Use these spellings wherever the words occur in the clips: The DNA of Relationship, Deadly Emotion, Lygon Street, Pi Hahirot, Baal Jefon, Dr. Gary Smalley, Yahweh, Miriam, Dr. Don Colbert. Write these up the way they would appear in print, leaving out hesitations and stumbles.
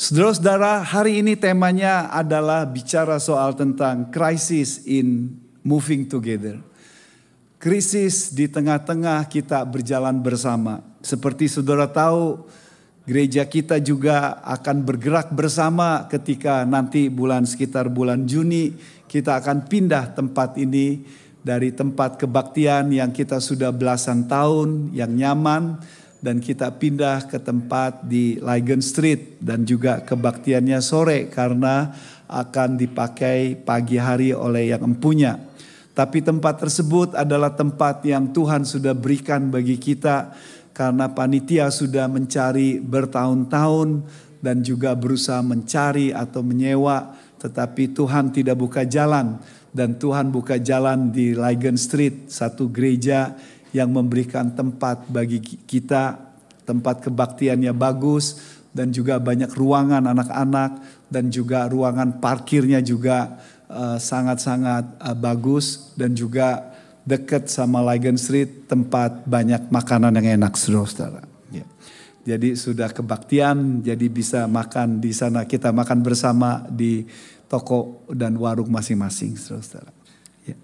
Saudara-saudara, hari ini temanya adalah bicara soal tentang crisis in moving together. Krisis di tengah-tengah kita berjalan bersama. Seperti saudara tahu, gereja kita juga akan bergerak bersama ketika nanti sekitar bulan Juni kita akan pindah tempat ini dari tempat kebaktian yang kita sudah belasan tahun yang nyaman. Dan kita pindah ke tempat di Lygon Street dan juga kebaktiannya sore karena akan dipakai pagi hari oleh yang empunya. Tapi tempat tersebut adalah tempat yang Tuhan sudah berikan bagi kita karena panitia sudah mencari bertahun-tahun dan juga berusaha mencari atau menyewa. Tetapi Tuhan tidak buka jalan dan Tuhan buka jalan di Lygon Street, satu gereja yang memberikan tempat bagi kita, tempat kebaktiannya bagus dan juga banyak ruangan anak-anak dan juga ruangan parkirnya juga sangat-sangat bagus dan juga dekat sama Lygon Street, tempat banyak makanan yang enak, saudara-saudara. Yeah. Jadi sudah kebaktian, jadi bisa makan di sana, kita makan bersama di toko dan warung masing-masing, saudara-saudara. Yeah.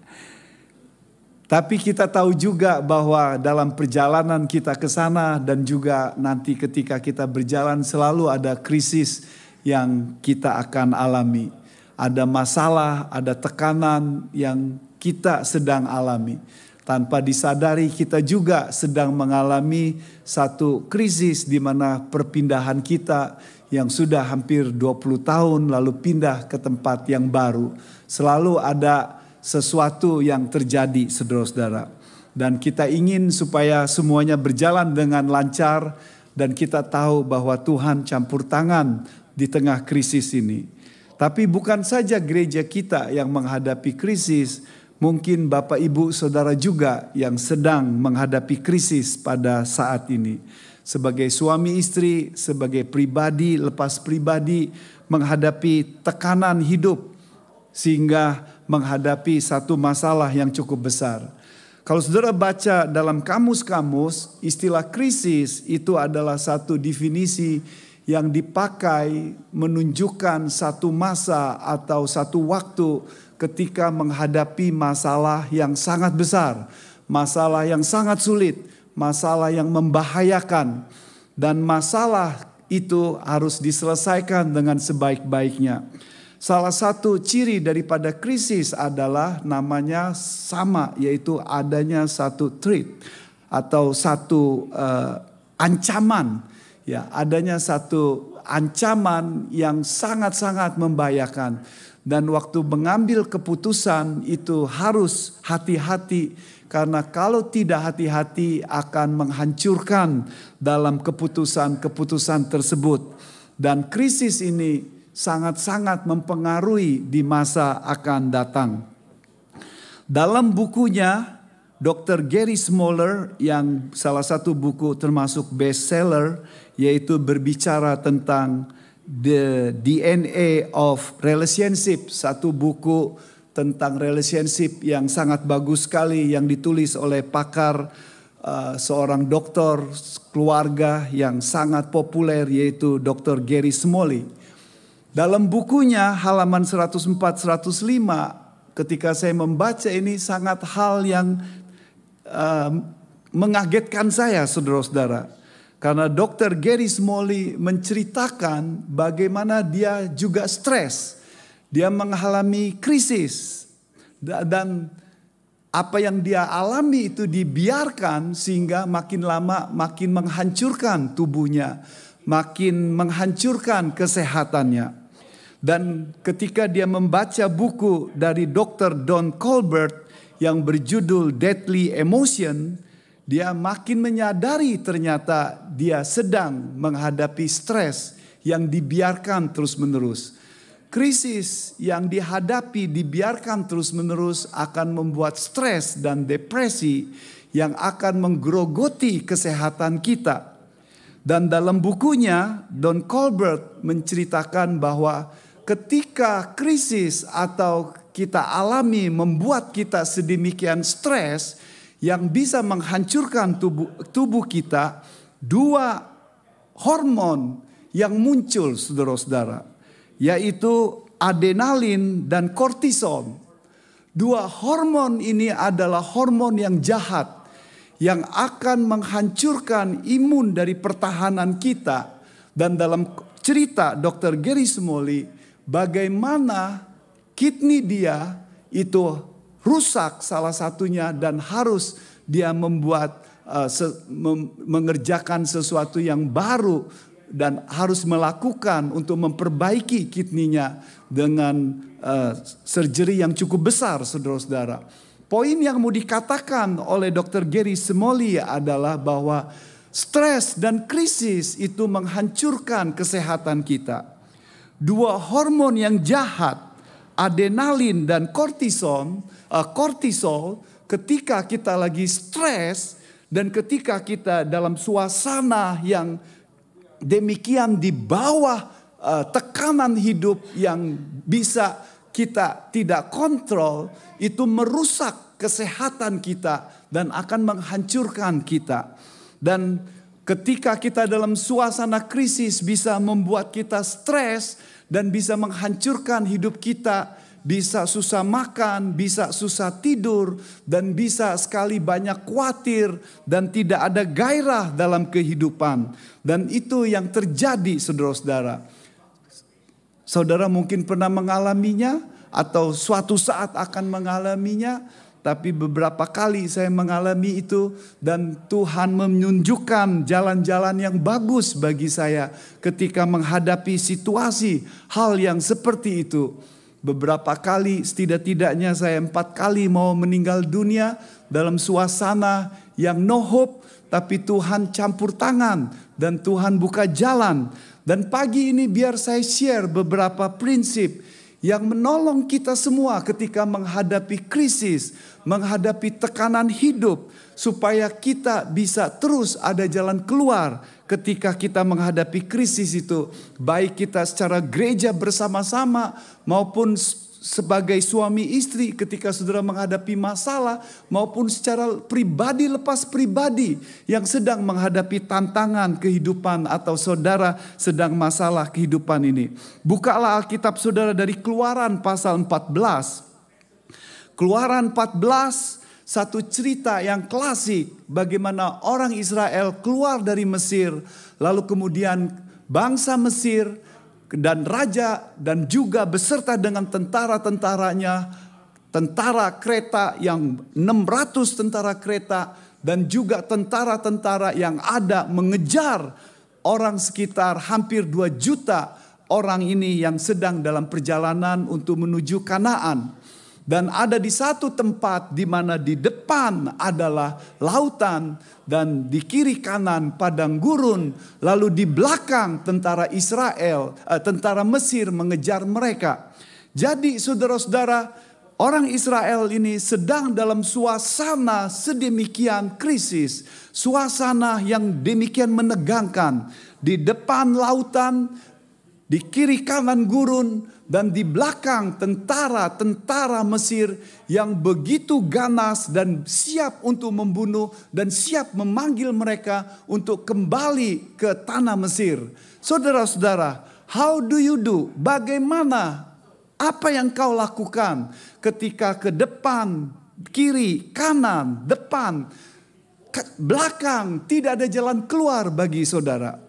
Tapi kita tahu juga bahwa dalam perjalanan kita ke sana dan juga nanti ketika kita berjalan selalu ada krisis yang kita akan alami. Ada masalah, ada tekanan yang kita sedang alami. Tanpa disadari kita juga sedang mengalami satu krisis di mana perpindahan kita yang sudah hampir 20 tahun lalu pindah ke tempat yang baru. Selalu ada sesuatu yang terjadi, saudara-saudara. Dan kita ingin supaya semuanya berjalan dengan lancar. Dan kita tahu bahwa Tuhan campur tangan di tengah krisis ini. Tapi bukan saja gereja kita yang menghadapi krisis. Mungkin Bapak, Ibu, Saudara juga yang sedang menghadapi krisis pada saat ini. Sebagai suami istri, sebagai pribadi, lepas pribadi, menghadapi tekanan hidup. Sehingga menghadapi satu masalah yang cukup besar. Kalau saudara baca dalam kamus-kamus, istilah krisis itu adalah satu definisi yang dipakai menunjukkan satu masa atau satu waktu ketika menghadapi masalah yang sangat besar, masalah yang sangat sulit, masalah yang membahayakan, dan masalah itu harus diselesaikan dengan sebaik-baiknya. Salah satu ciri daripada krisis adalah namanya sama, yaitu adanya satu threat atau satu ancaman. Ya, adanya satu ancaman yang sangat-sangat membahayakan. Dan waktu mengambil keputusan itu harus hati-hati karena kalau tidak hati-hati akan menghancurkan dalam keputusan-keputusan tersebut. Dan krisis ini sangat-sangat mempengaruhi di masa akan datang. Dalam bukunya Dr. Gary Smalley yang salah satu buku termasuk bestseller yaitu berbicara tentang The DNA of Relationship, satu buku tentang relationship yang sangat bagus sekali yang ditulis oleh pakar seorang dokter keluarga yang sangat populer yaitu Dr. Gary Smalley. Dalam bukunya halaman 104-105 ketika saya membaca ini sangat hal yang mengagetkan saya, saudara-saudara. Karena Dr. Gary Smalley menceritakan bagaimana dia juga stres. Dia mengalami krisis dan apa yang dia alami itu dibiarkan sehingga makin lama makin menghancurkan tubuhnya. Makin menghancurkan kesehatannya. Dan ketika dia membaca buku dari Dr. Don Colbert yang berjudul Deadly Emotion, dia makin menyadari ternyata dia sedang menghadapi stres yang dibiarkan terus-menerus. Krisis yang dihadapi dibiarkan terus-menerus akan membuat stres dan depresi yang akan menggerogoti kesehatan kita. Dan dalam bukunya Don Colbert menceritakan bahwa ketika krisis atau kita alami membuat kita sedemikian stres yang bisa menghancurkan tubuh kita, dua hormon yang muncul saudara-saudara, yaitu adrenalin dan kortison. Dua hormon ini adalah hormon yang jahat yang akan menghancurkan imun dari pertahanan kita. Dan dalam cerita Dr. Gary Smalley, bagaimana kidney dia itu rusak salah satunya dan harus dia membuat mengerjakan sesuatu yang baru dan harus melakukan untuk memperbaiki kidney-nya dengan surgery yang cukup besar, saudara-saudara. Poin yang mau dikatakan oleh Dr. Gary Smalley adalah bahwa stres dan krisis itu menghancurkan kesehatan kita. Dua hormon yang jahat, adrenalin dan kortisol, ketika kita lagi stres dan ketika kita dalam suasana yang demikian di bawah tekanan hidup yang bisa kita tidak kontrol, itu merusak kesehatan kita dan akan menghancurkan kita. Dan ketika kita dalam suasana krisis bisa membuat kita stres dan bisa menghancurkan hidup kita, bisa susah makan, bisa susah tidur, dan bisa sekali banyak khawatir dan tidak ada gairah dalam kehidupan. Dan itu yang terjadi, saudara-saudara. Saudara mungkin pernah mengalaminya atau suatu saat akan mengalaminya. Tapi beberapa kali saya mengalami itu dan Tuhan menunjukkan jalan-jalan yang bagus bagi saya ketika menghadapi situasi hal yang seperti itu. Beberapa kali setidak-tidaknya saya 4 kali mau meninggal dunia dalam suasana yang no hope. Tapi Tuhan campur tangan dan Tuhan buka jalan. Dan pagi ini biar saya share beberapa prinsip yang menolong kita semua ketika menghadapi krisis, menghadapi tekanan hidup, supaya kita bisa terus ada jalan keluar ketika kita menghadapi krisis itu. Baik kita secara gereja bersama-sama maupun sebagai suami istri ketika saudara menghadapi masalah, maupun secara pribadi lepas pribadi yang sedang menghadapi tantangan kehidupan atau saudara sedang masalah kehidupan ini. Bukalah Alkitab saudara dari Keluaran pasal 14. Keluaran 14, satu cerita yang klasik bagaimana orang Israel keluar dari Mesir, lalu kemudian bangsa Mesir dan raja dan juga beserta dengan tentara-tentaranya, tentara kereta yang 600 tentara kereta dan juga tentara-tentara yang ada mengejar orang sekitar hampir 2 juta orang ini yang sedang dalam perjalanan untuk menuju Kanaan. Dan ada di satu tempat di mana di depan adalah lautan dan di kiri kanan padang gurun. Lalu di belakang tentara Mesir mengejar mereka. Jadi saudara-saudara, orang Israel ini sedang dalam suasana sedemikian krisis. Suasana yang demikian menegangkan. Di depan lautan, di kiri kanan gurun, dan di belakang tentara-tentara Mesir yang begitu ganas dan siap untuk membunuh dan siap memanggil mereka untuk kembali ke tanah Mesir. Saudara-saudara, how do you do? Bagaimana? Apa yang kau lakukan ketika ke depan, kiri, kanan, depan, belakang tidak ada jalan keluar bagi saudara?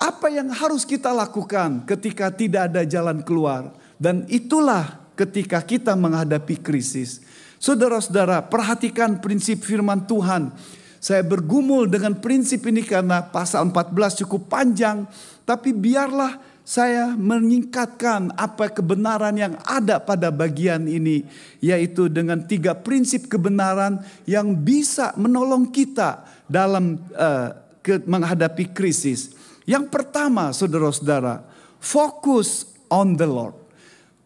Apa yang harus kita lakukan ketika tidak ada jalan keluar? Dan itulah ketika kita menghadapi krisis. Saudara-saudara, perhatikan prinsip firman Tuhan. Saya bergumul dengan prinsip ini karena pasal 14 cukup panjang. Tapi biarlah saya meningkatkan apa kebenaran yang ada pada bagian ini. Yaitu dengan 3 prinsip kebenaran yang bisa menolong kita dalam menghadapi krisis. Yang pertama, saudara-saudara, fokus on the Lord.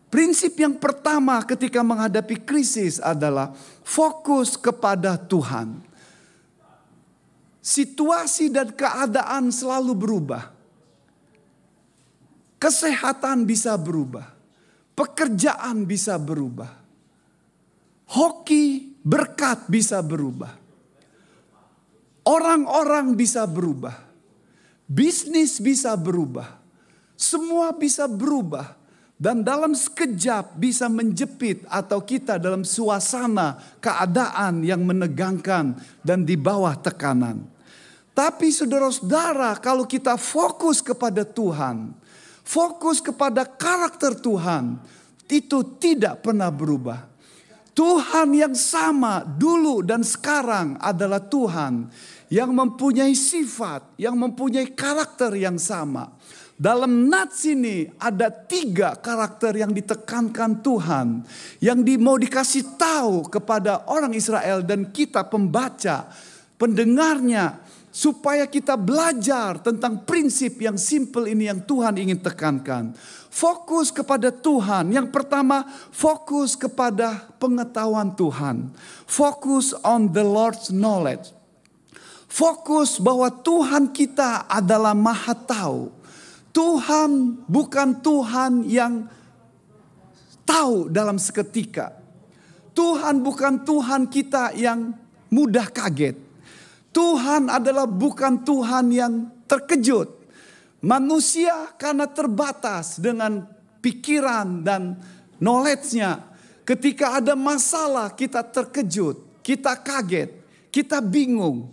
Prinsip yang pertama ketika menghadapi krisis adalah fokus kepada Tuhan. Situasi dan keadaan selalu berubah. Kesehatan bisa berubah. Pekerjaan bisa berubah. Hoki berkat bisa berubah. Orang-orang bisa berubah. Bisnis bisa berubah. Semua bisa berubah. Dan dalam sekejap bisa menjepit atau kita dalam suasana keadaan yang menegangkan dan di bawah tekanan. Tapi saudara-saudara, kalau kita fokus kepada Tuhan, fokus kepada karakter Tuhan, itu tidak pernah berubah. Tuhan yang sama dulu dan sekarang adalah Tuhan yang mempunyai sifat, yang mempunyai karakter yang sama. Dalam nats ini ada 3 karakter yang ditekankan Tuhan. Yang mau dikasih tahu kepada orang Israel dan kita pembaca, pendengarnya. Supaya kita belajar tentang prinsip yang simple ini yang Tuhan ingin tekankan. Fokus kepada Tuhan. Yang pertama, fokus kepada pengetahuan Tuhan. Fokus on the Lord's knowledge. Fokus bahwa Tuhan kita adalah Maha Tahu. Tuhan bukan Tuhan yang tahu dalam seketika. Tuhan bukan Tuhan kita yang mudah kaget. Tuhan adalah bukan Tuhan yang terkejut. Manusia karena terbatas dengan pikiran dan knowledge-nya. Ketika ada masalah kita terkejut, kita kaget, kita bingung,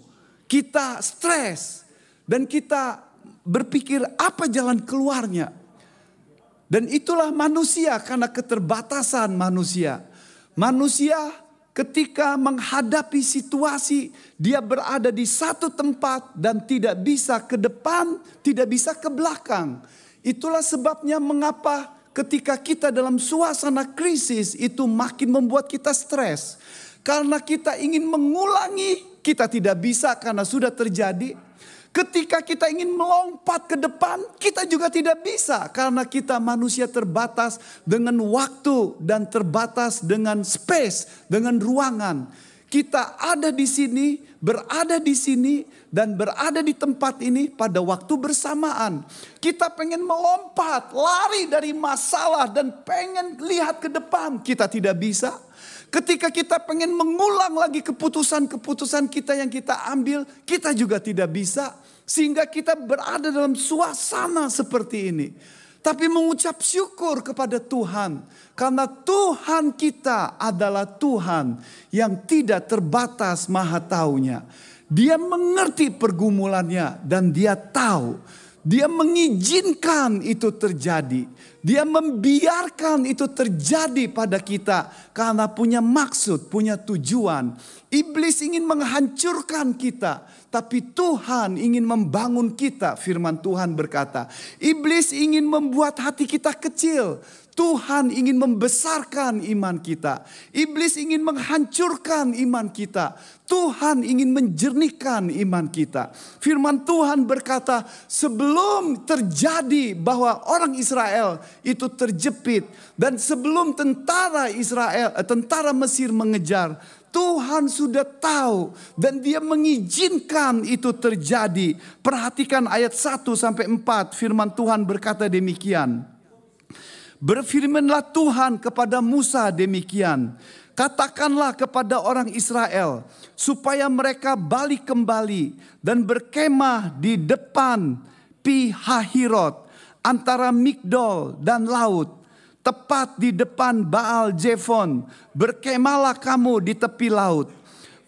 kita stres, dan kita berpikir apa jalan keluarnya. Dan itulah manusia karena keterbatasan manusia. Manusia ketika menghadapi situasi dia berada di satu tempat dan tidak bisa ke depan, tidak bisa ke belakang. Itulah sebabnya mengapa ketika kita dalam suasana krisis itu makin membuat kita stres. Karena kita ingin mengulangi, kita tidak bisa karena sudah terjadi. Ketika kita ingin melompat ke depan, kita juga tidak bisa. Karena kita manusia terbatas dengan waktu dan terbatas dengan space, dengan ruangan. Kita berada di sini, dan berada di tempat ini pada waktu bersamaan. Kita pengen melompat, lari dari masalah dan pengen lihat ke depan. Kita tidak bisa. Ketika kita pengen mengulang lagi keputusan-keputusan kita yang kita ambil, kita juga tidak bisa. Sehingga kita berada dalam suasana seperti ini. Tapi mengucap syukur kepada Tuhan. Karena Tuhan kita adalah Tuhan yang tidak terbatas maha taunya. Dia mengerti pergumulannya dan dia tahu. Dia mengizinkan itu terjadi. Dia membiarkan itu terjadi pada kita. Karena punya maksud, punya tujuan. Iblis ingin menghancurkan kita. Tapi Tuhan ingin membangun kita. Firman Tuhan berkata, iblis ingin membuat hati kita kecil. Tuhan ingin membesarkan iman kita. Iblis ingin menghancurkan iman kita. Tuhan ingin menjernihkan iman kita. Firman Tuhan berkata, sebelum terjadi bahwa orang Israel itu terjepit dan sebelum tentara Mesir mengejar, Tuhan sudah tahu dan dia mengizinkan itu terjadi. Perhatikan ayat 1 sampai 4, firman Tuhan berkata demikian. Berfirmanlah Tuhan kepada Musa demikian. Katakanlah kepada orang Israel supaya mereka balik kembali dan berkemah di depan Pi Hahirot antara Migdol dan laut, tepat di depan Baal Jefon. Berkemahlah kamu di tepi laut.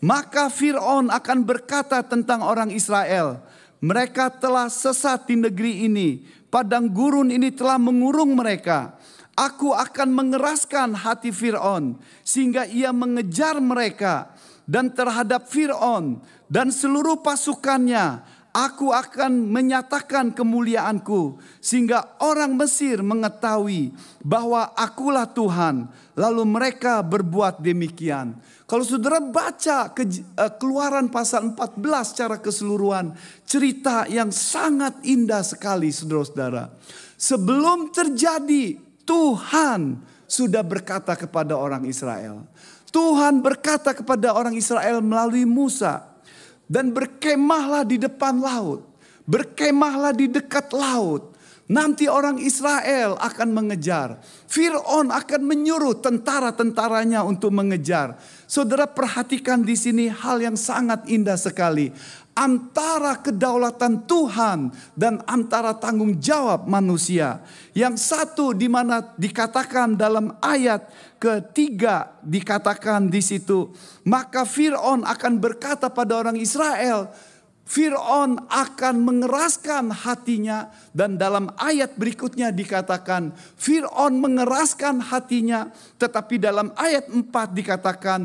Maka Fir'aun akan berkata tentang orang Israel, mereka telah sesat di negeri ini, padang gurun ini telah mengurung mereka. Aku akan mengeraskan hati Fir'aun sehingga ia mengejar mereka, dan terhadap Fir'aun dan seluruh pasukannya aku akan menyatakan kemuliaanku sehingga orang Mesir mengetahui bahwa akulah Tuhan. Lalu mereka berbuat demikian. Kalau saudara baca Keluaran pasal 14 secara keseluruhan, cerita yang sangat indah sekali saudara-saudara. Sebelum terjadi Tuhan sudah berkata kepada orang Israel. Tuhan berkata kepada orang Israel melalui Musa. Dan berkemahlah di depan laut. Berkemahlah di dekat laut. Nanti orang Israel akan mengejar. Fir'aun akan menyuruh tentara-tentaranya untuk mengejar. Saudara perhatikan di sini hal yang sangat indah sekali. antara kedaulatan Tuhan dan antara tanggung jawab manusia. Yang satu di mana dikatakan dalam ayat ketiga, dikatakan di situ, maka Firaun akan berkata pada orang Israel, Firaun akan mengeraskan hatinya, dan dalam ayat berikutnya dikatakan Firaun mengeraskan hatinya, tetapi dalam ayat 4 dikatakan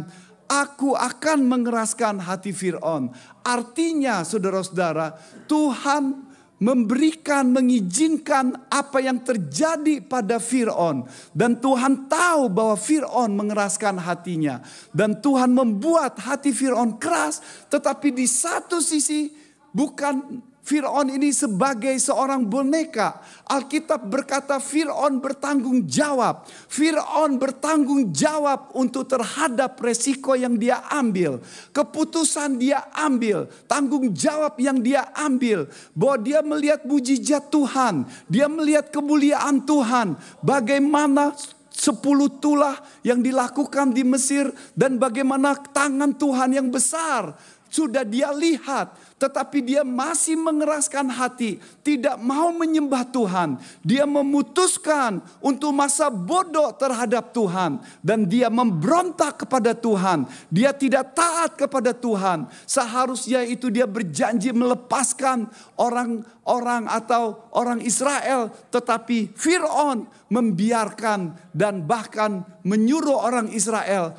Aku akan mengeraskan hati Firaun. Artinya saudara-saudara, Tuhan memberikan, mengizinkan apa yang terjadi pada Firaun. Dan Tuhan tahu bahwa Firaun mengeraskan hatinya. Dan Tuhan membuat hati Firaun keras. Tetapi di satu sisi bukan Firaun ini sebagai seorang boneka. Alkitab berkata Firaun bertanggung jawab. Firaun bertanggung jawab untuk terhadap resiko yang dia ambil. Keputusan dia ambil. Tanggung jawab yang dia ambil. Bahwa dia melihat mujizat Tuhan. Dia melihat kemuliaan Tuhan. Bagaimana 10 tulah yang dilakukan di Mesir. Dan bagaimana tangan Tuhan yang besar. Sudah dia lihat, tetapi dia masih mengeraskan hati, tidak mau menyembah Tuhan. Dia memutuskan untuk masa bodoh terhadap Tuhan. Dan dia memberontak kepada Tuhan. Dia tidak taat kepada Tuhan. Seharusnya itu dia berjanji melepaskan orang-orang atau orang Israel. Tetapi Firaun membiarkan dan bahkan menyuruh orang Israel,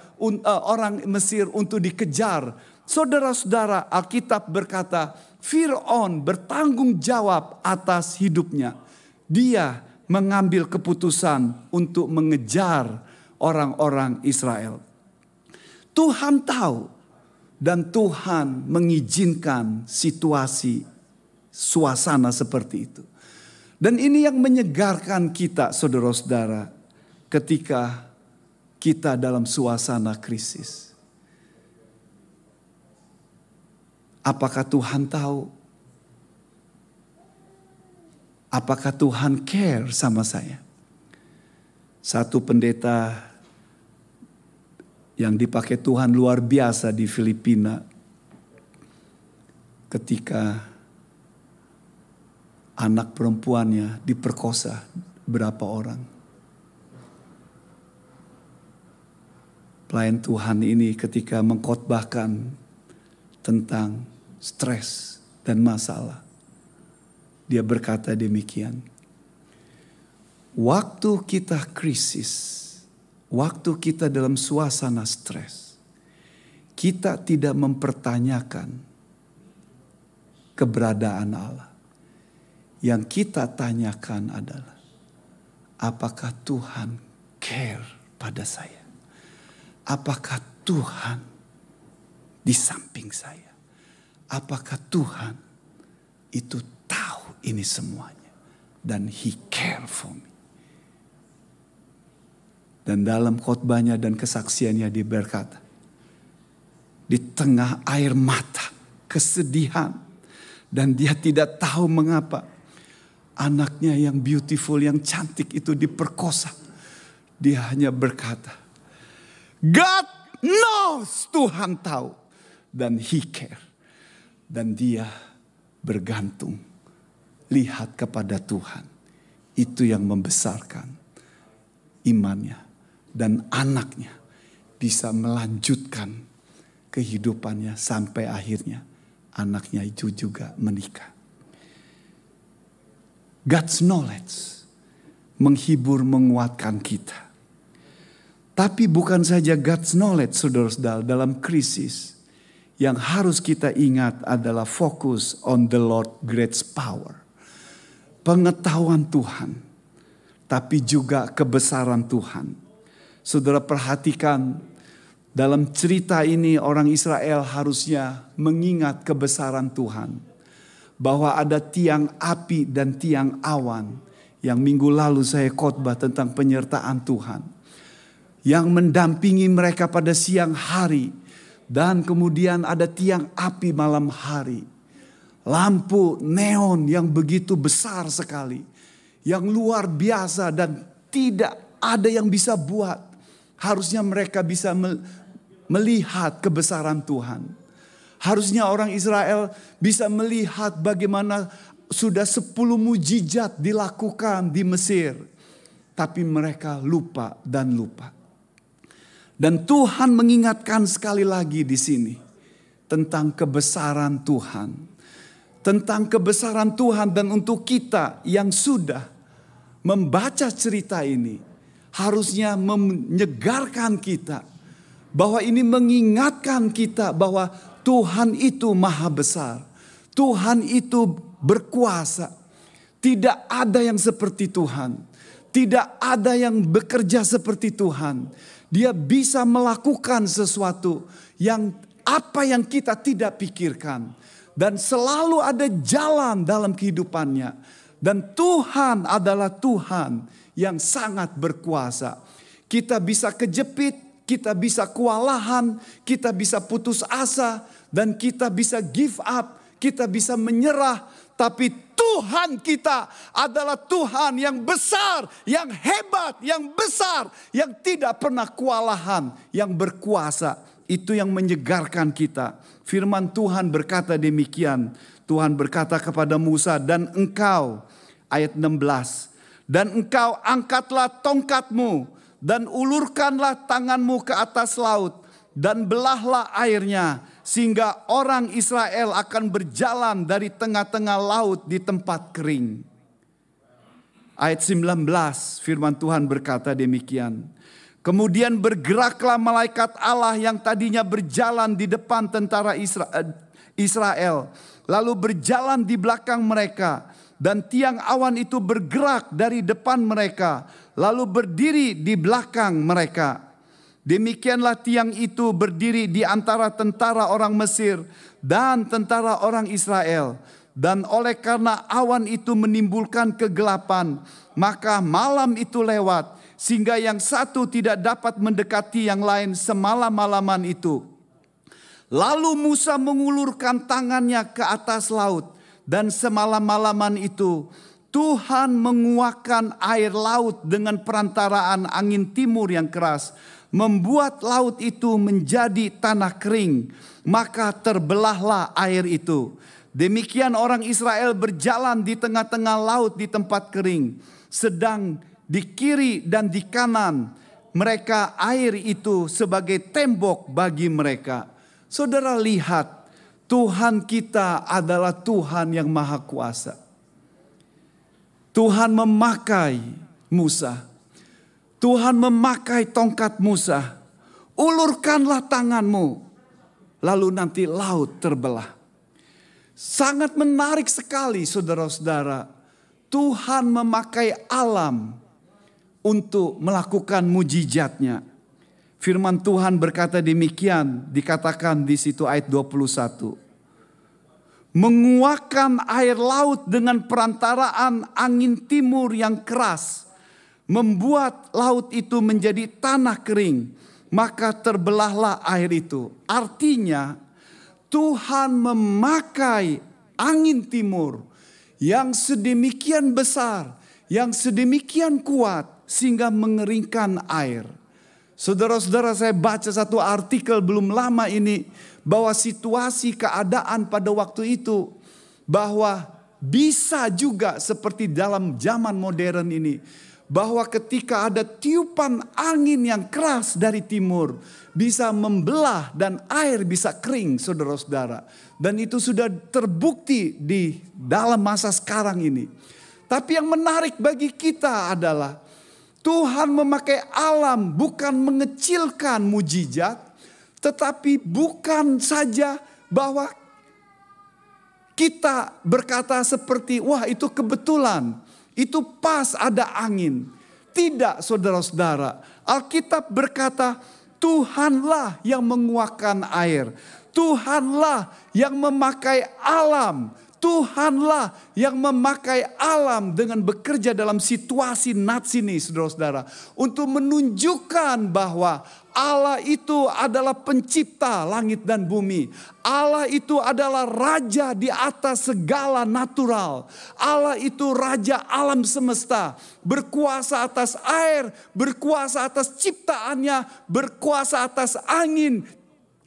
orang Mesir untuk dikejar. Saudara-saudara, Alkitab berkata Firaun bertanggung jawab atas hidupnya. Dia mengambil keputusan untuk mengejar orang-orang Israel. Tuhan tahu dan Tuhan mengizinkan situasi, suasana seperti itu. Dan ini yang menyegarkan kita saudara-saudara ketika kita dalam suasana krisis. Apakah Tuhan tahu? Apakah Tuhan care sama saya? Satu pendeta yang dipakai Tuhan luar biasa di Filipina. Ketika anak perempuannya diperkosa berapa orang. Pelayan Tuhan ini ketika mengkhotbahkan tentang stres dan masalah. Dia berkata demikian. Waktu kita krisis. Waktu kita dalam suasana stres. Kita tidak mempertanyakan keberadaan Allah. Yang kita tanyakan adalah. Apakah Tuhan care pada saya? Apakah Tuhan di samping saya? Apakah Tuhan itu tahu ini semuanya? Dan He care for me. Dan dalam khotbahnya dan kesaksiannya dia berkata, di tengah air mata, kesedihan. Dan dia tidak tahu mengapa anaknya yang beautiful, yang cantik itu diperkosa. Dia hanya berkata, God knows, Tuhan tahu. Dan He care. Dan dia bergantung. Lihat kepada Tuhan. Itu yang membesarkan imannya. Dan anaknya bisa melanjutkan kehidupannya sampai akhirnya. Anaknya itu juga menikah. God's knowledge menghibur, menguatkan kita. Tapi bukan saja God's knowledge saudara-saudara dalam krisis. Yang harus kita ingat adalah fokus on the Lord great power. Pengetahuan Tuhan. Tapi juga kebesaran Tuhan. Saudara perhatikan dalam cerita ini orang Israel harusnya mengingat kebesaran Tuhan. Bahwa ada tiang api dan tiang awan. Yang minggu lalu saya khotbah tentang penyertaan Tuhan. Yang mendampingi mereka pada siang hari. Dan kemudian ada tiang api malam hari. Lampu neon yang begitu besar sekali. Yang luar biasa dan tidak ada yang bisa buat. Harusnya mereka bisa melihat kebesaran Tuhan. Harusnya orang Israel bisa melihat bagaimana sudah 10 mujizat dilakukan di Mesir. Tapi mereka lupa dan lupa. Dan Tuhan mengingatkan sekali lagi di sini tentang kebesaran Tuhan. Tentang kebesaran Tuhan, dan untuk kita yang sudah membaca cerita ini harusnya menyegarkan kita. Bahwa ini mengingatkan kita bahwa Tuhan itu maha besar. Tuhan itu berkuasa. Tidak ada yang seperti Tuhan. Tidak ada yang bekerja seperti Tuhan. Dia bisa melakukan sesuatu yang apa yang kita tidak pikirkan. Dan selalu ada jalan dalam kehidupannya. Dan Tuhan adalah Tuhan yang sangat berkuasa. Kita bisa kejepit, kita bisa kewalahan, kita bisa putus asa, dan kita bisa give up, kita bisa menyerah. Tapi Tuhan kita adalah Tuhan yang besar, yang hebat, yang besar, yang tidak pernah kewalahan, yang berkuasa. Itu yang menyegarkan kita. Firman Tuhan berkata demikian. Tuhan berkata kepada Musa, dan engkau, ayat 16. Dan engkau angkatlah tongkatmu dan ulurkanlah tanganmu ke atas laut dan belahlah airnya. Sehingga orang Israel akan berjalan dari tengah-tengah laut di tempat kering. Ayat 19 firman Tuhan berkata demikian. Kemudian bergeraklah malaikat Allah yang tadinya berjalan di depan tentara Israel. Lalu berjalan di belakang mereka. Dan tiang awan itu bergerak dari depan mereka. Lalu berdiri di belakang mereka. Demikianlah tiang itu berdiri di antara tentara orang Mesir dan tentara orang Israel. Dan oleh karena awan itu menimbulkan kegelapan, maka malam itu lewat. Sehingga yang satu tidak dapat mendekati yang lain semalam-malaman itu. Lalu Musa mengulurkan tangannya ke atas laut. Dan semalam-malaman itu Tuhan menguakkan air laut dengan perantaraan angin timur yang keras. Membuat laut itu menjadi tanah kering, maka terbelahlah air itu. Demikian orang Israel berjalan di tengah-tengah laut di tempat kering, sedang di kiri dan di kanan mereka air itu sebagai tembok bagi mereka. Saudara lihat, Tuhan kita adalah Tuhan yang maha kuasa. Tuhan memakai Musa. Tuhan memakai tongkat Musa. Ulurkanlah tanganmu. Lalu nanti laut terbelah. Sangat menarik sekali saudara-saudara. Tuhan memakai alam untuk melakukan mujizatnya. Firman Tuhan berkata demikian. Dikatakan di situ ayat 21. Menguakkan air laut dengan perantaraan angin timur yang keras. Membuat laut itu menjadi tanah kering, maka terbelahlah air itu. Artinya Tuhan memakai angin timur yang sedemikian besar, yang sedemikian kuat sehingga mengeringkan air. Saudara-saudara, saya baca satu artikel belum lama ini bahwa situasi keadaan pada waktu itu bahwa bisa juga seperti dalam zaman modern ini. Bahwa ketika ada tiupan angin yang keras dari timur bisa membelah dan air bisa kering saudara-saudara. Dan itu sudah terbukti di dalam masa sekarang ini. Tapi yang menarik bagi kita adalah Tuhan memakai alam bukan mengecilkan mujizat. Tetapi bukan saja bahwa kita berkata seperti wah itu kebetulan. Itu pas ada angin. Tidak saudara-saudara. Alkitab berkata Tuhanlah yang menguakkan air. Tuhanlah yang memakai alam. Tuhanlah yang memakai alam dengan bekerja dalam situasi natsini saudara-saudara. Untuk menunjukkan bahwa Allah itu adalah pencipta langit dan bumi. Allah itu adalah raja di atas segala natural. Allah itu raja alam semesta. Berkuasa atas air, berkuasa atas ciptaannya, berkuasa atas angin,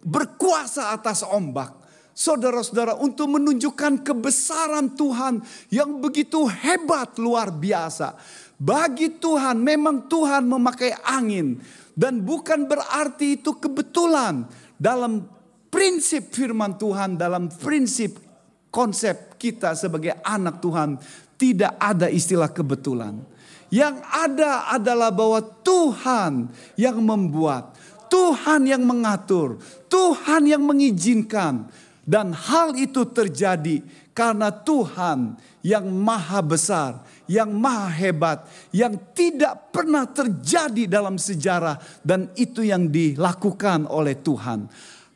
berkuasa atas ombak. saudara-saudara, untuk menunjukkan kebesaran Tuhan yang begitu hebat luar biasa. Bagi Tuhan, memang Tuhan memakai angin. Dan bukan berarti itu kebetulan. Dalam prinsip firman Tuhan, dalam prinsip konsep kita sebagai anak Tuhan, tidak ada istilah kebetulan. Yang ada adalah bahwa Tuhan yang membuat, Tuhan yang mengatur, Tuhan yang mengizinkan. Dan hal itu terjadi karena Tuhan yang maha besar, yang maha hebat, yang tidak pernah terjadi dalam sejarah, dan itu yang dilakukan oleh Tuhan.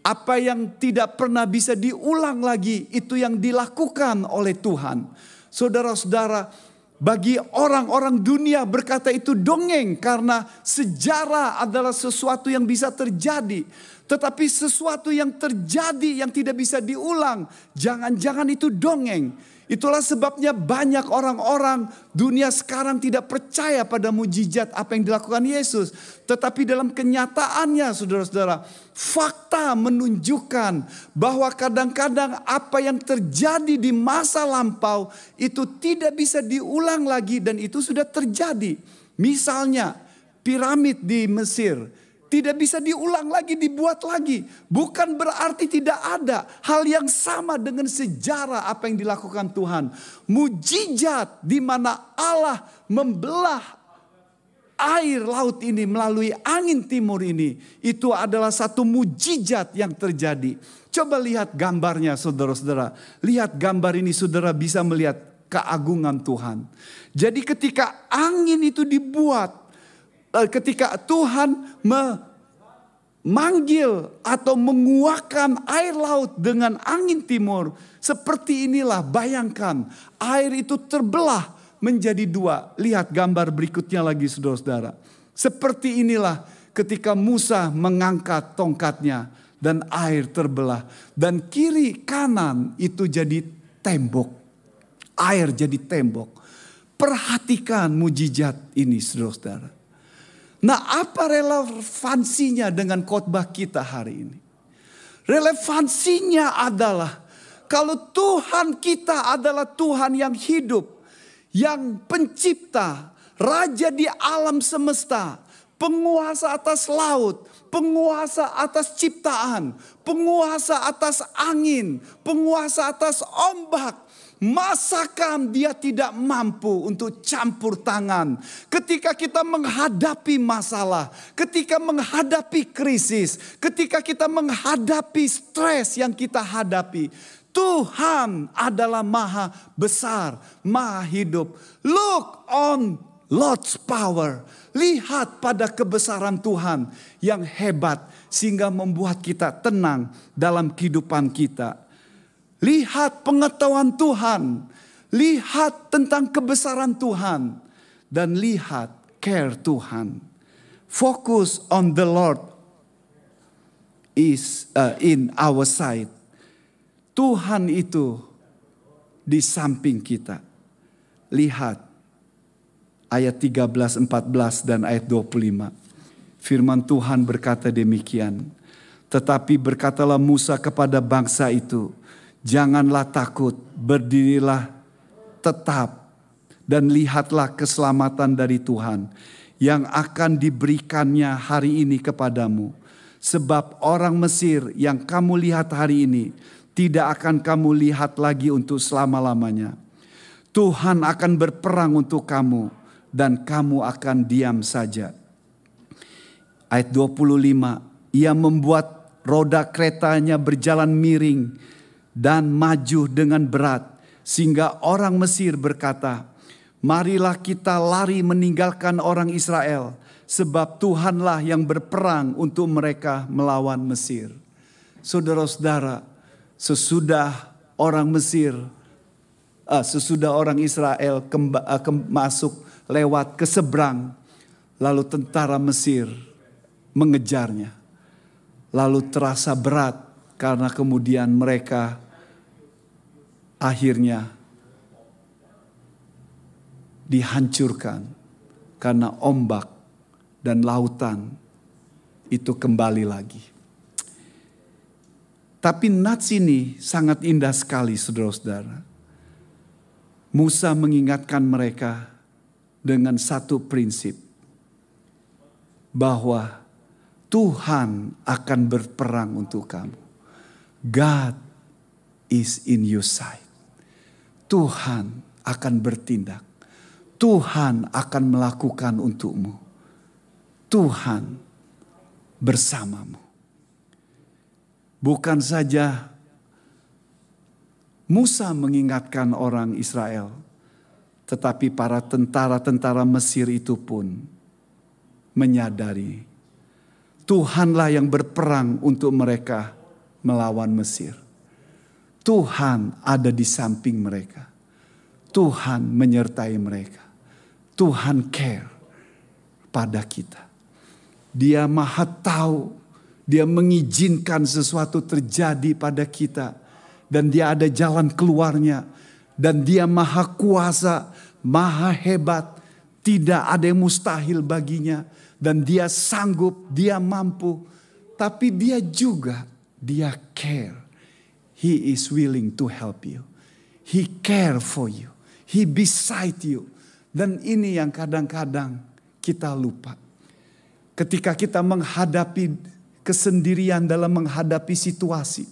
Apa yang tidak pernah bisa diulang lagi, itu yang dilakukan oleh Tuhan. Saudara-saudara, bagi orang-orang dunia berkata itu dongeng karena sejarah adalah sesuatu yang bisa terjadi. Tetapi sesuatu yang terjadi yang tidak bisa diulang, jangan-jangan itu dongeng. Itulah sebabnya banyak orang-orang dunia sekarang tidak percaya pada mujizat apa yang dilakukan Yesus. Tetapi dalam kenyataannya saudara-saudara, fakta menunjukkan bahwa kadang-kadang apa yang terjadi di masa lampau itu tidak bisa diulang lagi, dan itu sudah terjadi. Misalnya piramid di Mesir. Tidak bisa diulang lagi, dibuat lagi. Bukan berarti tidak ada hal yang sama dengan sejarah apa yang dilakukan Tuhan. Mujizat di mana Allah membelah air laut ini melalui angin timur ini. Itu adalah satu mujizat yang terjadi. Coba lihat gambarnya saudara-saudara. Lihat gambar ini, saudara bisa melihat keagungan Tuhan. Jadi ketika angin itu dibuat, ketika Tuhan memanggil atau menguakkan air laut dengan angin timur, seperti inilah bayangkan air itu terbelah menjadi dua. Lihat gambar berikutnya lagi saudara-saudara. Seperti inilah ketika Musa mengangkat tongkatnya dan air terbelah. Dan kiri kanan itu jadi tembok. Air jadi tembok. Perhatikan mujizat ini saudara-saudara. Nah, apa relevansinya dengan khotbah kita hari ini? Relevansinya adalah kalau Tuhan kita adalah Tuhan yang hidup, yang pencipta, raja di alam semesta, penguasa atas laut, penguasa atas ciptaan, penguasa atas angin, penguasa atas ombak. Masakan dia tidak mampu untuk campur tangan. Ketika kita menghadapi masalah, ketika menghadapi krisis, ketika kita menghadapi stres yang kita hadapi, Tuhan adalah maha besar, maha hidup. Look on Lord's power. Lihat pada kebesaran Tuhan yang hebat sehingga membuat kita tenang dalam kehidupan kita. Lihat pengetahuan Tuhan, lihat tentang kebesaran Tuhan, dan lihat care Tuhan. Focus on the Lord is in our sight. Tuhan itu di samping kita. Lihat ayat 13, 14 dan ayat 25. Firman Tuhan berkata demikian. Tetapi berkatalah Musa kepada bangsa itu, janganlah takut, berdirilah tetap dan lihatlah keselamatan dari Tuhan yang akan diberikannya hari ini kepadamu. Sebab orang Mesir yang kamu lihat hari ini tidak akan kamu lihat lagi untuk selama-lamanya. Tuhan akan berperang untuk kamu dan kamu akan diam saja. Ayat 25, ia membuat roda keretanya berjalan miring dan maju dengan berat. Sehingga orang Mesir berkata, marilah kita lari meninggalkan orang Israel. Sebab Tuhanlah yang berperang untuk mereka melawan Mesir. Saudara-saudara, sesudah orang Israel masuk lewat ke seberang, lalu tentara Mesir mengejarnya. Lalu terasa berat karena kemudian mereka akhirnya dihancurkan karena ombak dan lautan itu kembali lagi. Tapi nats ini sangat indah sekali saudara-saudara. Musa mengingatkan mereka dengan satu prinsip. Bahwa Tuhan akan berperang untuk kamu. God is in your side. Tuhan akan bertindak. Tuhan akan melakukan untukmu. Tuhan bersamamu. Bukan saja Musa mengingatkan orang Israel, tetapi para tentara-tentara Mesir itu pun menyadari Tuhanlah yang berperang untuk mereka melawan Mesir. Tuhan ada di samping mereka. Tuhan menyertai mereka. Tuhan care pada kita. Dia maha tahu, dia mengizinkan sesuatu terjadi pada kita. Dan dia ada jalan keluarnya. Dan dia maha kuasa, maha hebat. Tidak ada yang mustahil baginya. Dan dia sanggup, dia mampu. Tapi dia juga, dia care. He is willing to help you. He care for you. He beside you. Dan ini yang kadang-kadang kita lupa. Ketika kita menghadapi kesendirian dalam menghadapi situasi.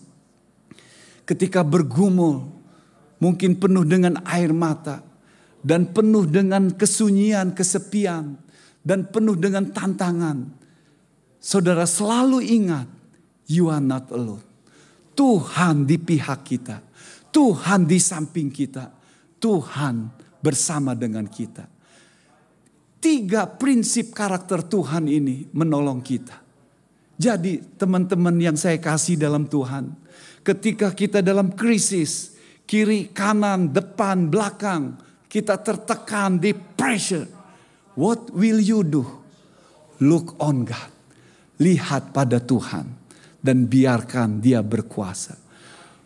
Ketika bergumul, mungkin penuh dengan air mata, dan penuh dengan kesunyian, kesepian, dan penuh dengan tantangan. Saudara selalu ingat, you are not alone. Tuhan di pihak kita. Tuhan di samping kita. Tuhan bersama dengan kita. Tiga prinsip karakter Tuhan ini menolong kita. Jadi teman-teman yang saya kasih dalam Tuhan. Ketika kita dalam krisis, kiri, kanan, depan, belakang, kita tertekan di pressure. What will you do? Look on God. Lihat pada Tuhan. Dan biarkan dia berkuasa.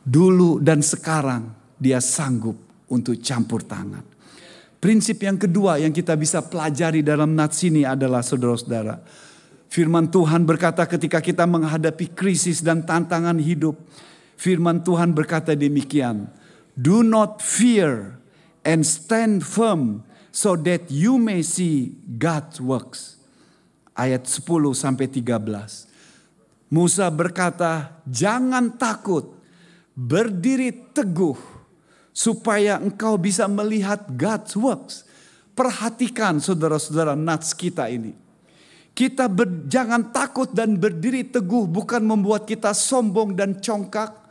Dulu dan sekarang dia sanggup untuk campur tangan. Prinsip yang kedua yang kita bisa pelajari dalam nats ini adalah saudara-saudara. Firman Tuhan berkata ketika kita menghadapi krisis dan tantangan hidup. Firman Tuhan berkata demikian. Do not fear and stand firm so that you may see God's works. Ayat 10-13. Musa berkata, jangan takut, berdiri teguh supaya engkau bisa melihat God's works. Perhatikan saudara-saudara nats kita ini. Kita jangan takut dan berdiri teguh bukan membuat kita sombong dan congkak.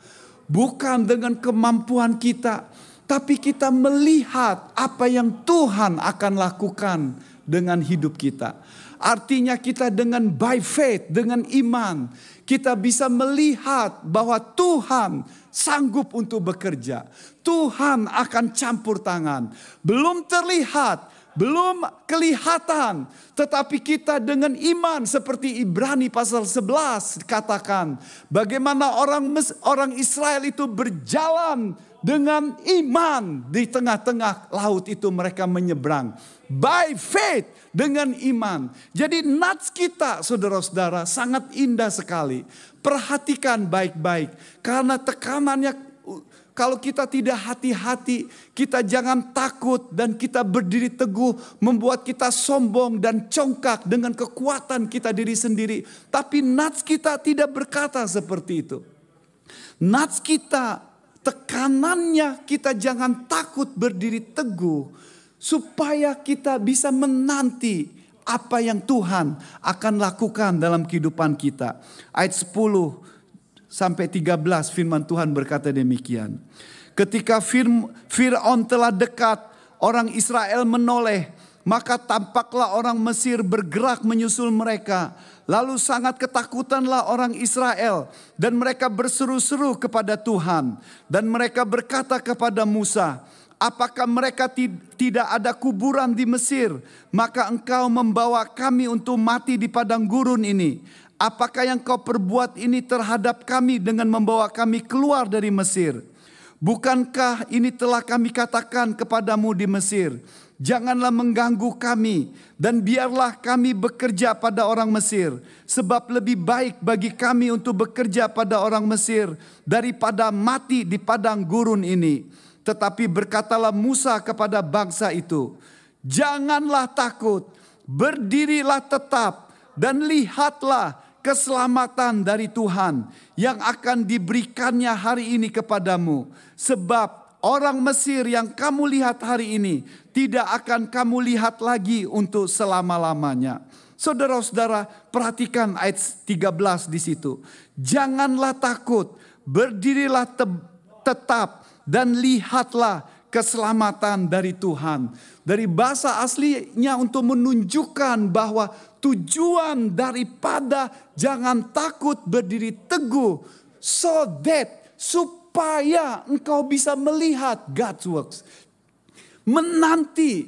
Bukan dengan kemampuan kita. Tapi kita melihat apa yang Tuhan akan lakukan dengan hidup kita. Artinya kita dengan by faith, dengan iman. Kita bisa melihat bahwa Tuhan sanggup untuk bekerja. Tuhan akan campur tangan. Belum terlihat. Belum kelihatan, tetapi kita dengan iman seperti Ibrani pasal 11 katakan. Bagaimana orang Israel itu berjalan dengan iman di tengah-tengah laut itu mereka menyeberang. By faith dengan iman. Jadi nats kita saudara-saudara sangat indah sekali. Perhatikan baik-baik karena tekanannya. Kalau kita tidak hati-hati, kita jangan takut dan kita berdiri teguh membuat kita sombong dan congkak dengan kekuatan kita diri sendiri. Tapi nats kita tidak berkata seperti itu. Nats kita, tekanannya kita jangan takut berdiri teguh supaya kita bisa menanti apa yang Tuhan akan lakukan dalam kehidupan kita. Ayat 10-13 firman Tuhan berkata demikian. Ketika Fir'aun telah dekat, orang Israel menoleh. Maka tampaklah orang Mesir bergerak menyusul mereka. Lalu sangat ketakutanlah orang Israel. Dan mereka berseru-seru kepada Tuhan. Dan mereka berkata kepada Musa, apakah mereka tidak ada kuburan di Mesir? Maka engkau membawa kami untuk mati di padang gurun ini. Apakah yang kau perbuat ini terhadap kami dengan membawa kami keluar dari Mesir? Bukankah ini telah kami katakan kepadamu di Mesir? janganlah mengganggu kami dan biarlah kami bekerja pada orang Mesir. Sebab lebih baik bagi kami untuk bekerja pada orang Mesir daripada mati di padang gurun ini. Tetapi berkatalah Musa kepada bangsa itu, janganlah takut, berdirilah tetap dan lihatlah keselamatan dari Tuhan yang akan diberikannya hari ini kepadamu. Sebab orang Mesir yang kamu lihat hari ini tidak akan kamu lihat lagi untuk selama-lamanya. Saudara-saudara, perhatikan ayat 13 di situ. Janganlah takut, berdirilah tetap dan lihatlah keselamatan dari Tuhan. Dari bahasa aslinya untuk menunjukkan bahwa tujuan daripada jangan takut, berdiri teguh, so that, supaya engkau bisa melihat God's works. Menanti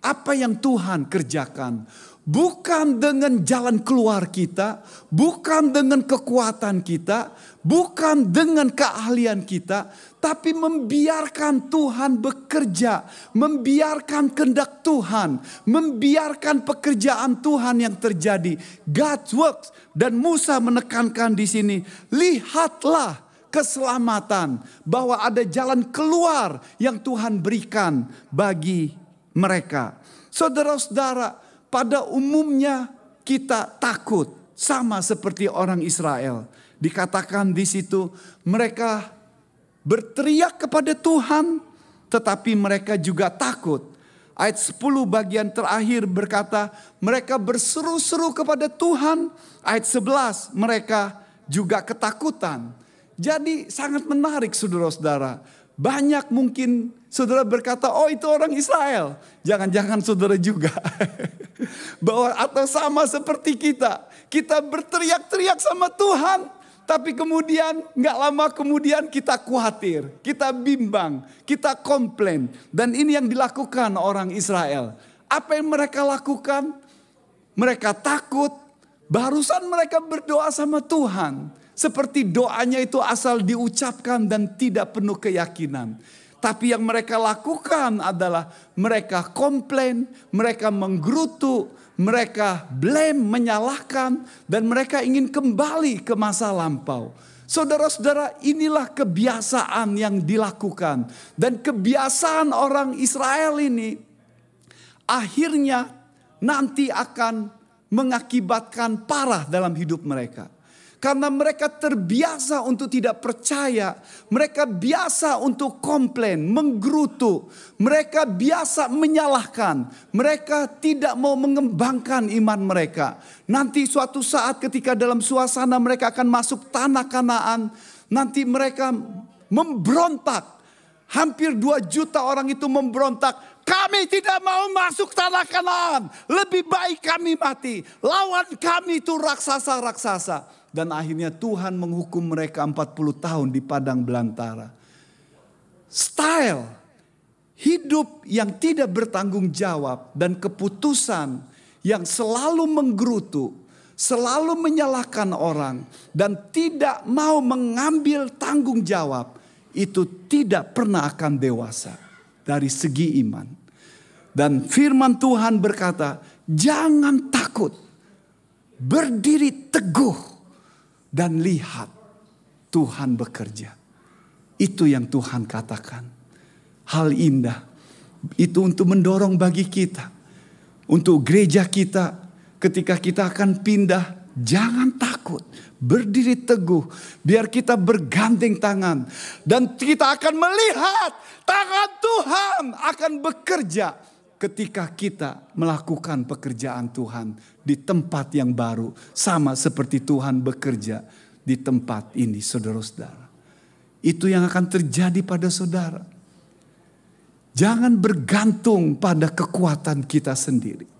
apa yang Tuhan kerjakan. Bukan dengan jalan keluar kita. Bukan dengan kekuatan kita. Bukan dengan keahlian kita. Tapi membiarkan Tuhan bekerja. Membiarkan kehendak Tuhan. Membiarkan pekerjaan Tuhan yang terjadi. God's works. Dan Musa menekankan di sini, lihatlah keselamatan, bahwa ada jalan keluar yang Tuhan berikan bagi mereka. Saudara-saudara, pada umumnya kita takut sama seperti orang Israel. Dikatakan di situ mereka berteriak kepada Tuhan, tetapi mereka juga takut. Ayat 10 bagian terakhir berkata mereka berseru-seru kepada Tuhan. Ayat 11 mereka juga ketakutan. Jadi sangat menarik saudara-saudara. Banyak mungkin saudara berkata, oh itu orang Israel. Jangan-jangan saudara juga. Bahwa atau sama seperti kita. Kita berteriak-teriak sama Tuhan. Tapi kemudian gak lama kemudian kita khawatir. Kita bimbang. Kita komplain. Dan ini yang dilakukan orang Israel. Apa yang mereka lakukan? Mereka takut. Barusan mereka berdoa sama Tuhan. Seperti doanya itu asal diucapkan dan tidak penuh keyakinan. Tapi yang mereka lakukan adalah mereka komplain, mereka menggerutu, mereka blame, menyalahkan. Dan mereka ingin kembali ke masa lampau. Saudara-saudara, inilah kebiasaan yang dilakukan. Dan kebiasaan orang Israel ini akhirnya nanti akan mengakibatkan parah dalam hidup mereka. Karena mereka terbiasa untuk tidak percaya. Mereka biasa untuk komplain, menggerutu. Mereka biasa menyalahkan. Mereka tidak mau mengembangkan iman mereka. Nanti suatu saat ketika dalam suasana mereka akan masuk tanah Kanaan. Nanti mereka memberontak. Hampir 2 juta orang itu memberontak. Kami tidak mau masuk tanah Kanaan. Lebih baik kami mati. Lawan kami itu raksasa-raksasa. Dan akhirnya Tuhan menghukum mereka 40 tahun di padang belantara. Style hidup yang tidak bertanggung jawab dan keputusan yang selalu menggerutu, selalu menyalahkan orang dan tidak mau mengambil tanggung jawab, itu tidak pernah akan dewasa dari segi iman. Dan firman Tuhan berkata, jangan takut, berdiri teguh dan lihat Tuhan bekerja. Itu yang Tuhan katakan. Hal indah. Itu untuk mendorong bagi kita. Untuk gereja kita ketika kita akan pindah. Jangan takut, berdiri teguh, biar kita bergandeng tangan. Dan kita akan melihat tangan Tuhan akan bekerja ketika kita melakukan pekerjaan Tuhan di tempat yang baru. Sama seperti Tuhan bekerja di tempat ini, saudara-saudara. Itu yang akan terjadi pada saudara. Jangan bergantung pada kekuatan kita sendiri.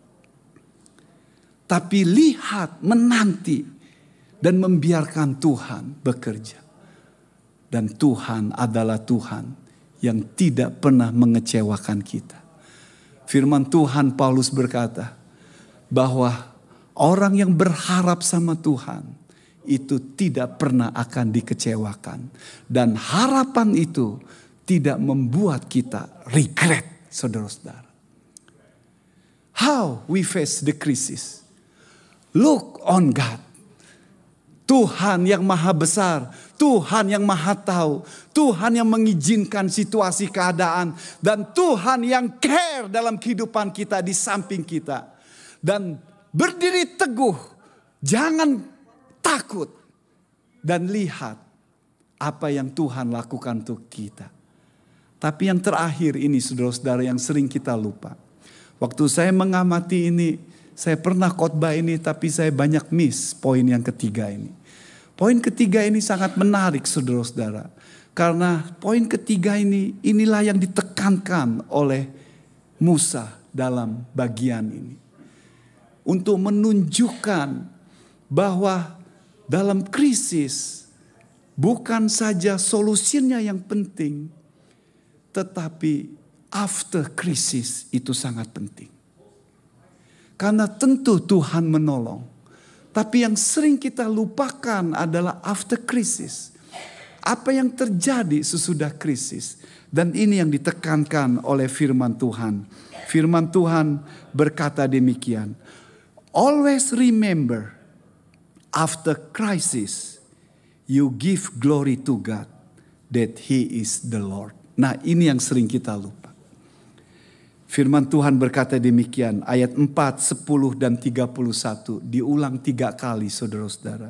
Tapi lihat, menanti, dan membiarkan Tuhan bekerja. Dan Tuhan adalah Tuhan yang tidak pernah mengecewakan kita. Firman Tuhan Paulus berkata bahwa orang yang berharap sama Tuhan itu tidak pernah akan dikecewakan. Dan harapan itu tidak membuat kita regret, saudara-saudara. how we face the crisis. Look on God. Tuhan yang maha besar, Tuhan yang maha tahu, Tuhan yang mengizinkan situasi keadaan, dan Tuhan yang care dalam kehidupan kita di samping kita. Dan berdiri teguh, jangan takut, dan lihat apa yang Tuhan lakukan untuk kita. Tapi yang terakhir ini saudara-saudara yang sering kita lupa. Waktu saya mengamati ini, saya pernah khotbah ini tapi saya banyak miss poin yang ketiga ini. Poin ketiga ini sangat menarik saudara-saudara. Karena poin ketiga ini, inilah yang ditekankan oleh Musa dalam bagian ini. Untuk menunjukkan bahwa dalam krisis bukan saja solusinya yang penting, tetapi after krisis itu sangat penting. Karena tentu Tuhan menolong. Tapi yang sering kita lupakan adalah after krisis. Apa yang terjadi sesudah krisis. Dan ini yang ditekankan oleh firman Tuhan. Firman Tuhan berkata demikian. Always remember, after crisis, you give glory to God that He is the Lord. Nah, ini yang sering kita lupa. Firman Tuhan berkata demikian, ayat 4, 10, dan 31. Diulang 3 kali saudara-saudara.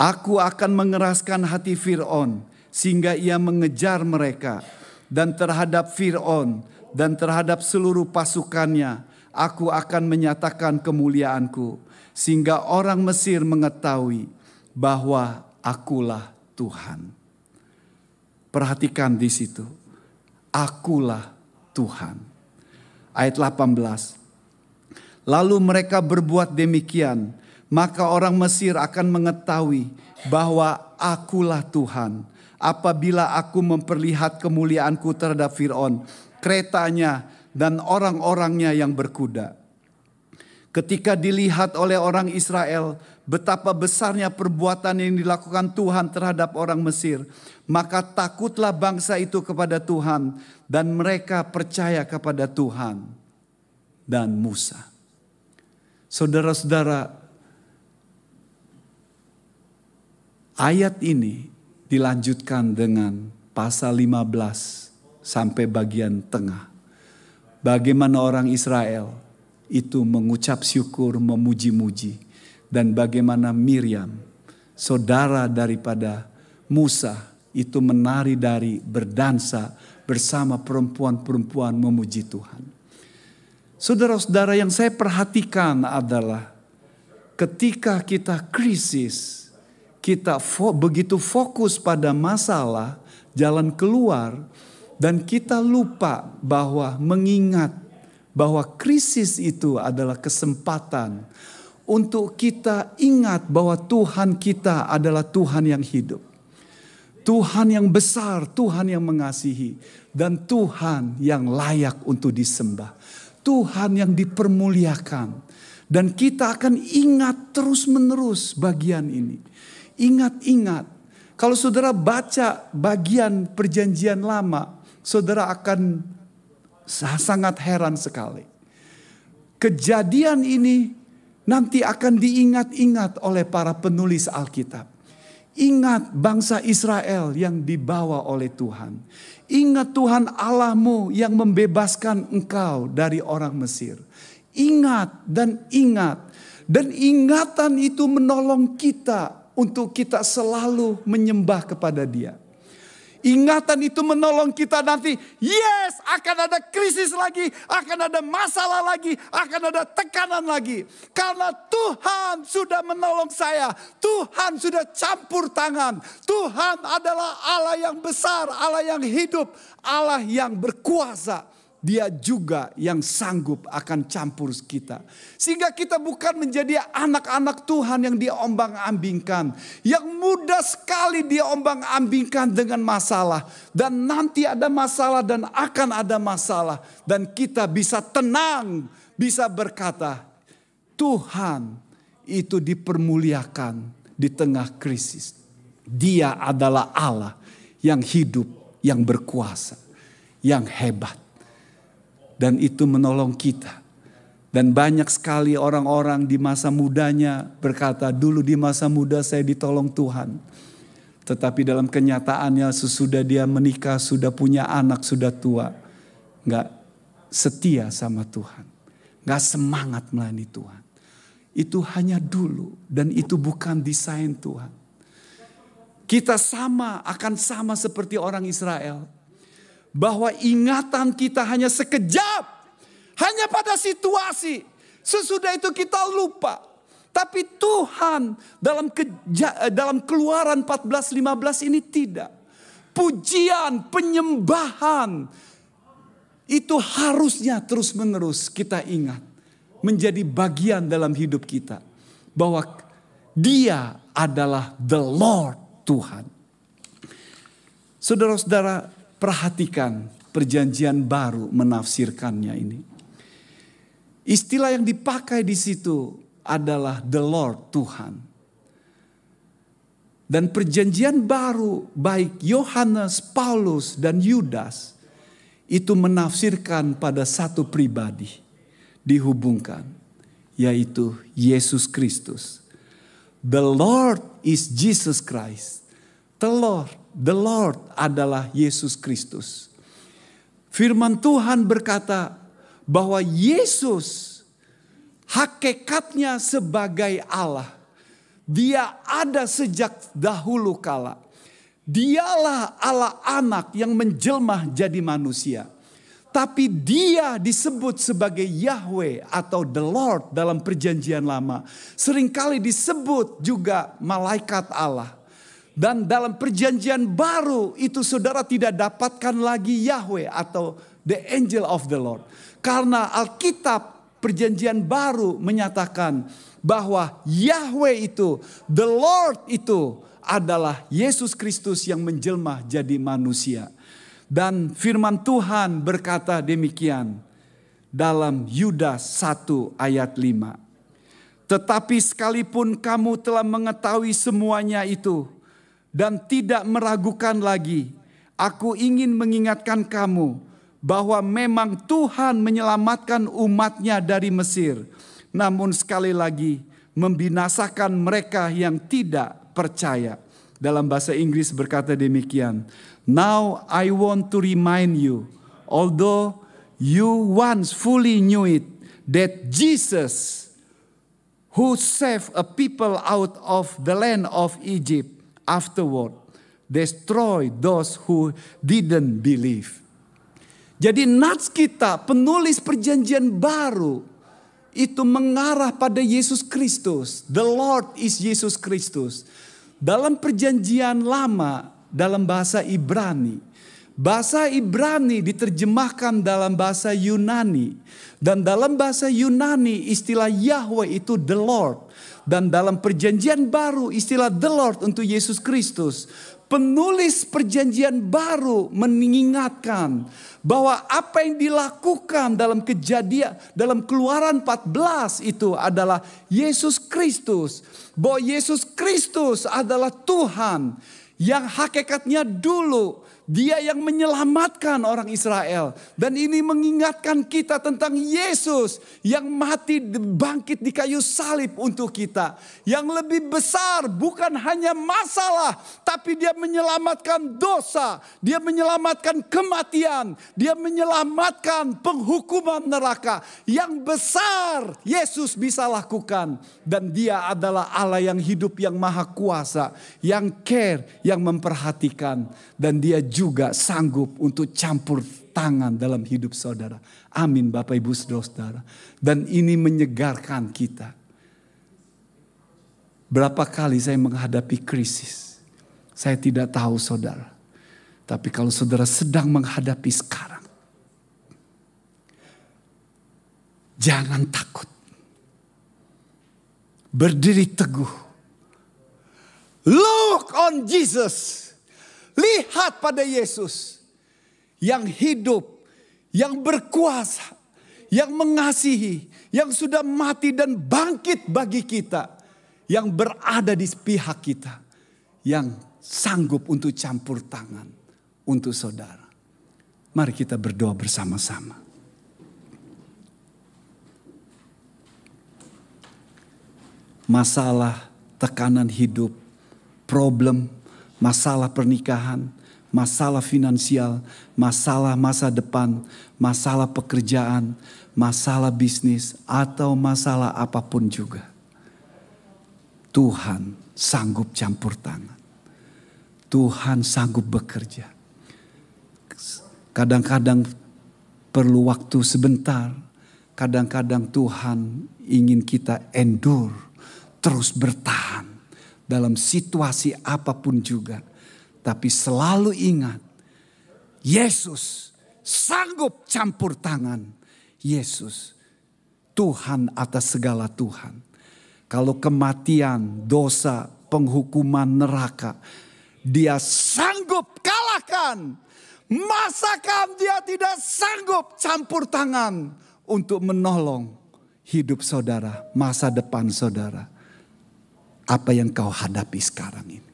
Aku akan mengeraskan hati Fir'aun sehingga ia mengejar mereka. Dan terhadap Fir'aun dan terhadap seluruh pasukannya, aku akan menyatakan kemuliaanku. Sehingga orang Mesir mengetahui bahwa akulah Tuhan. Perhatikan di situ. Akulah Tuhan. Ayat 18. Lalu mereka berbuat demikian, maka orang Mesir akan mengetahui bahwa akulah Tuhan. Apabila aku memperlihat kemuliaanku terhadap Fir'aun, keretanya dan orang-orangnya yang berkuda. Ketika dilihat oleh orang Israel betapa besarnya perbuatan yang dilakukan Tuhan terhadap orang Mesir, maka takutlah bangsa itu kepada Tuhan dan mereka percaya kepada Tuhan dan Musa. Saudara-saudara, ayat ini dilanjutkan dengan pasal 15 sampai bagian tengah. Bagaimana orang Israel itu mengucap syukur, memuji-muji. Dan bagaimana Miriam, saudara daripada Musa, itu menari-dari, berdansa bersama perempuan-perempuan memuji Tuhan. Saudara-saudara, yang saya perhatikan adalah ketika kita krisis, kita begitu fokus pada masalah, jalan keluar, dan kita lupa bahwa mengingat bahwa krisis itu adalah kesempatan untuk kita ingat bahwa Tuhan kita adalah Tuhan yang hidup. Tuhan yang besar, Tuhan yang mengasihi. Dan Tuhan yang layak untuk disembah. Tuhan yang dipermuliakan. Dan kita akan ingat terus-menerus bagian ini. Ingat-ingat. Kalau saudara baca bagian perjanjian lama, saudara akan sangat heran sekali. Kejadian ini nanti akan diingat-ingat oleh para penulis Alkitab. Ingat bangsa Israel yang dibawa oleh Tuhan. Ingat Tuhan Allahmu yang membebaskan engkau dari orang Mesir. Ingat dan ingat. Dan ingatan itu menolong kita untuk kita selalu menyembah kepada Dia. Ingatan itu menolong kita nanti, yes, akan ada krisis lagi, akan ada masalah lagi, akan ada tekanan lagi. Karena Tuhan sudah menolong saya, Tuhan sudah campur tangan. Tuhan adalah Allah yang besar, Allah yang hidup, Allah yang berkuasa. Dia juga yang sanggup akan campur kita. Sehingga kita bukan menjadi anak-anak Tuhan yang diombang-ambingkan. Yang mudah sekali diombang-ambingkan dengan masalah. Dan nanti ada masalah dan akan ada masalah. Dan kita bisa tenang, bisa berkata, Tuhan itu dipermuliakan di tengah krisis. Dia adalah Allah yang hidup, yang berkuasa, yang hebat. Dan itu menolong kita. Dan banyak sekali orang-orang di masa mudanya berkata, dulu di masa muda saya ditolong Tuhan. Tetapi dalam kenyataannya sesudah dia menikah, sudah punya anak, sudah tua. Gak setia sama Tuhan. Gak semangat melayani Tuhan. Itu hanya dulu dan itu bukan desain Tuhan. Kita sama, akan sama seperti orang Israel. Bahwa ingatan kita hanya sekejap. Hanya pada situasi. Sesudah itu kita lupa. Tapi Tuhan dalam Keluaran 14-15 ini tidak. Pujian, penyembahan. Itu harusnya terus menerus kita ingat. Menjadi bagian dalam hidup kita. Bahwa Dia adalah the Lord Tuhan. Saudara-saudara, perhatikan perjanjian baru menafsirkannya ini. Istilah yang dipakai di situ adalah the Lord Tuhan. Dan perjanjian baru baik Yohanes, Paulus, dan Yudas itu menafsirkan pada satu pribadi dihubungkan, yaitu Yesus Kristus. The Lord is Jesus Christ. The Lord adalah Yesus Kristus. Firman Tuhan berkata bahwa Yesus hakikatnya sebagai Allah. Dia ada sejak dahulu kala. Dialah Allah anak yang menjelma jadi manusia. Tapi dia disebut sebagai Yahweh atau the Lord dalam perjanjian lama. Seringkali disebut juga malaikat Allah. Dan dalam perjanjian baru itu saudara tidak dapatkan lagi Yahweh atau the angel of the Lord. Karena Alkitab perjanjian baru menyatakan bahwa Yahweh itu, the Lord itu adalah Yesus Kristus yang menjelma jadi manusia. Dan firman Tuhan berkata demikian dalam Yudas 1 ayat 5. Tetapi sekalipun kamu telah mengetahui semuanya itu dan tidak meragukan lagi, aku ingin mengingatkan kamu bahwa memang Tuhan menyelamatkan umatnya dari Mesir. Namun sekali lagi membinasakan mereka yang tidak percaya. Dalam bahasa Inggris berkata demikian. Now I want to remind you, although you once fully knew it, that Jesus who saved a people out of the land of Egypt afterward destroyed those who didn't believe. Jadi nats kita penulis perjanjian baru itu mengarah pada Yesus Kristus. The Lord is Yesus Kristus. Dalam perjanjian lama dalam bahasa Ibrani. Bahasa Ibrani diterjemahkan dalam bahasa Yunani. Dan dalam bahasa Yunani istilah Yahweh itu the Lord. Dan dalam perjanjian baru istilah the Lord untuk Yesus Kristus. Penulis perjanjian baru mengingatkan bahwa apa yang dilakukan dalam kejadian dalam Keluaran 14 itu adalah Yesus Kristus. Bahwa Yesus Kristus adalah Tuhan yang hakikatnya dulu Dia yang menyelamatkan orang Israel. Dan ini mengingatkan kita tentang Yesus yang mati bangkit di kayu salib untuk kita. Yang lebih besar bukan hanya masalah. Tapi dia menyelamatkan dosa. Dia menyelamatkan kematian. Dia menyelamatkan penghukuman neraka. Yang besar Yesus bisa lakukan. Dan dia adalah Allah yang hidup yang maha kuasa. Yang care, yang memperhatikan. Dan dia juga sanggup untuk campur tangan dalam hidup saudara. Amin Bapak Ibu Saudara. Dan ini menyegarkan kita. Berapa kali saya menghadapi krisis. Saya tidak tahu saudara. Tapi kalau saudara sedang menghadapi sekarang. Jangan takut. Berdiri teguh. Look on Jesus. Lihat pada Yesus yang hidup, yang berkuasa, yang mengasihi, yang sudah mati dan bangkit bagi kita. Yang berada di pihak kita, yang sanggup untuk campur tangan untuk saudara. Mari kita berdoa bersama-sama. masalah, tekanan hidup, problem, masalah pernikahan, masalah finansial, masalah masa depan, masalah pekerjaan, masalah bisnis, atau masalah apapun juga. Tuhan sanggup campur tangan. Tuhan sanggup bekerja. Kadang-kadang perlu waktu sebentar. Kadang-kadang Tuhan ingin kita endure, terus bertahan dalam situasi apapun juga. Tapi selalu ingat, Yesus sanggup campur tangan. Yesus, Tuhan atas segala Tuhan. Kalau kematian, dosa, penghukuman, neraka, Dia sanggup kalahkan. Masakan Dia tidak sanggup campur tangan untuk menolong hidup saudara, masa depan saudara. Apa yang kau hadapi sekarang ini?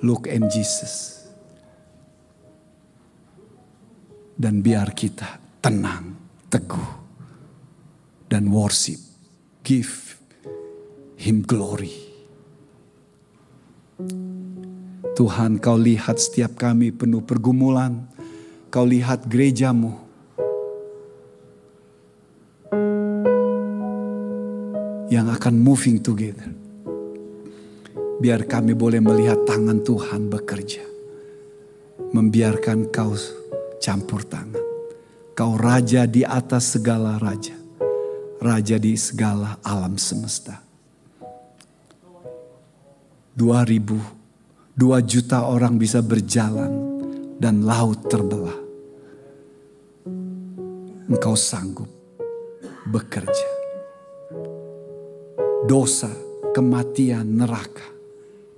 Look at Jesus. Dan biar kita tenang, teguh, dan worship. Give Him glory. Tuhan, Kau lihat setiap kami penuh pergumulan. Kau lihat gerejamu. Yang akan moving together. Biar kami boleh melihat tangan Tuhan bekerja. Membiarkan Kau campur tangan. Kau Raja di atas segala Raja. Raja di segala alam semesta. 2 juta orang bisa berjalan dan laut terbelah. Engkau sanggup bekerja. Dosa, kematian, neraka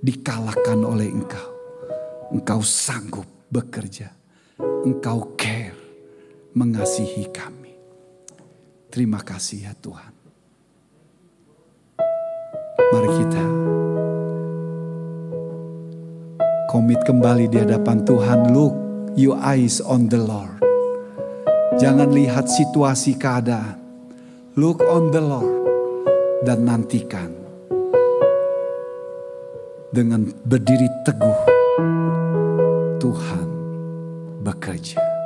dikalahkan oleh Engkau. Engkau sanggup bekerja. Engkau care mengasihi kami. Terima kasih ya Tuhan. Mari kita komit kembali di hadapan Tuhan. Look your eyes on the Lord. Jangan lihat situasi keadaan. Look on the Lord. Dan nantikan. Dengan berdiri teguh. Tuhan bekerja.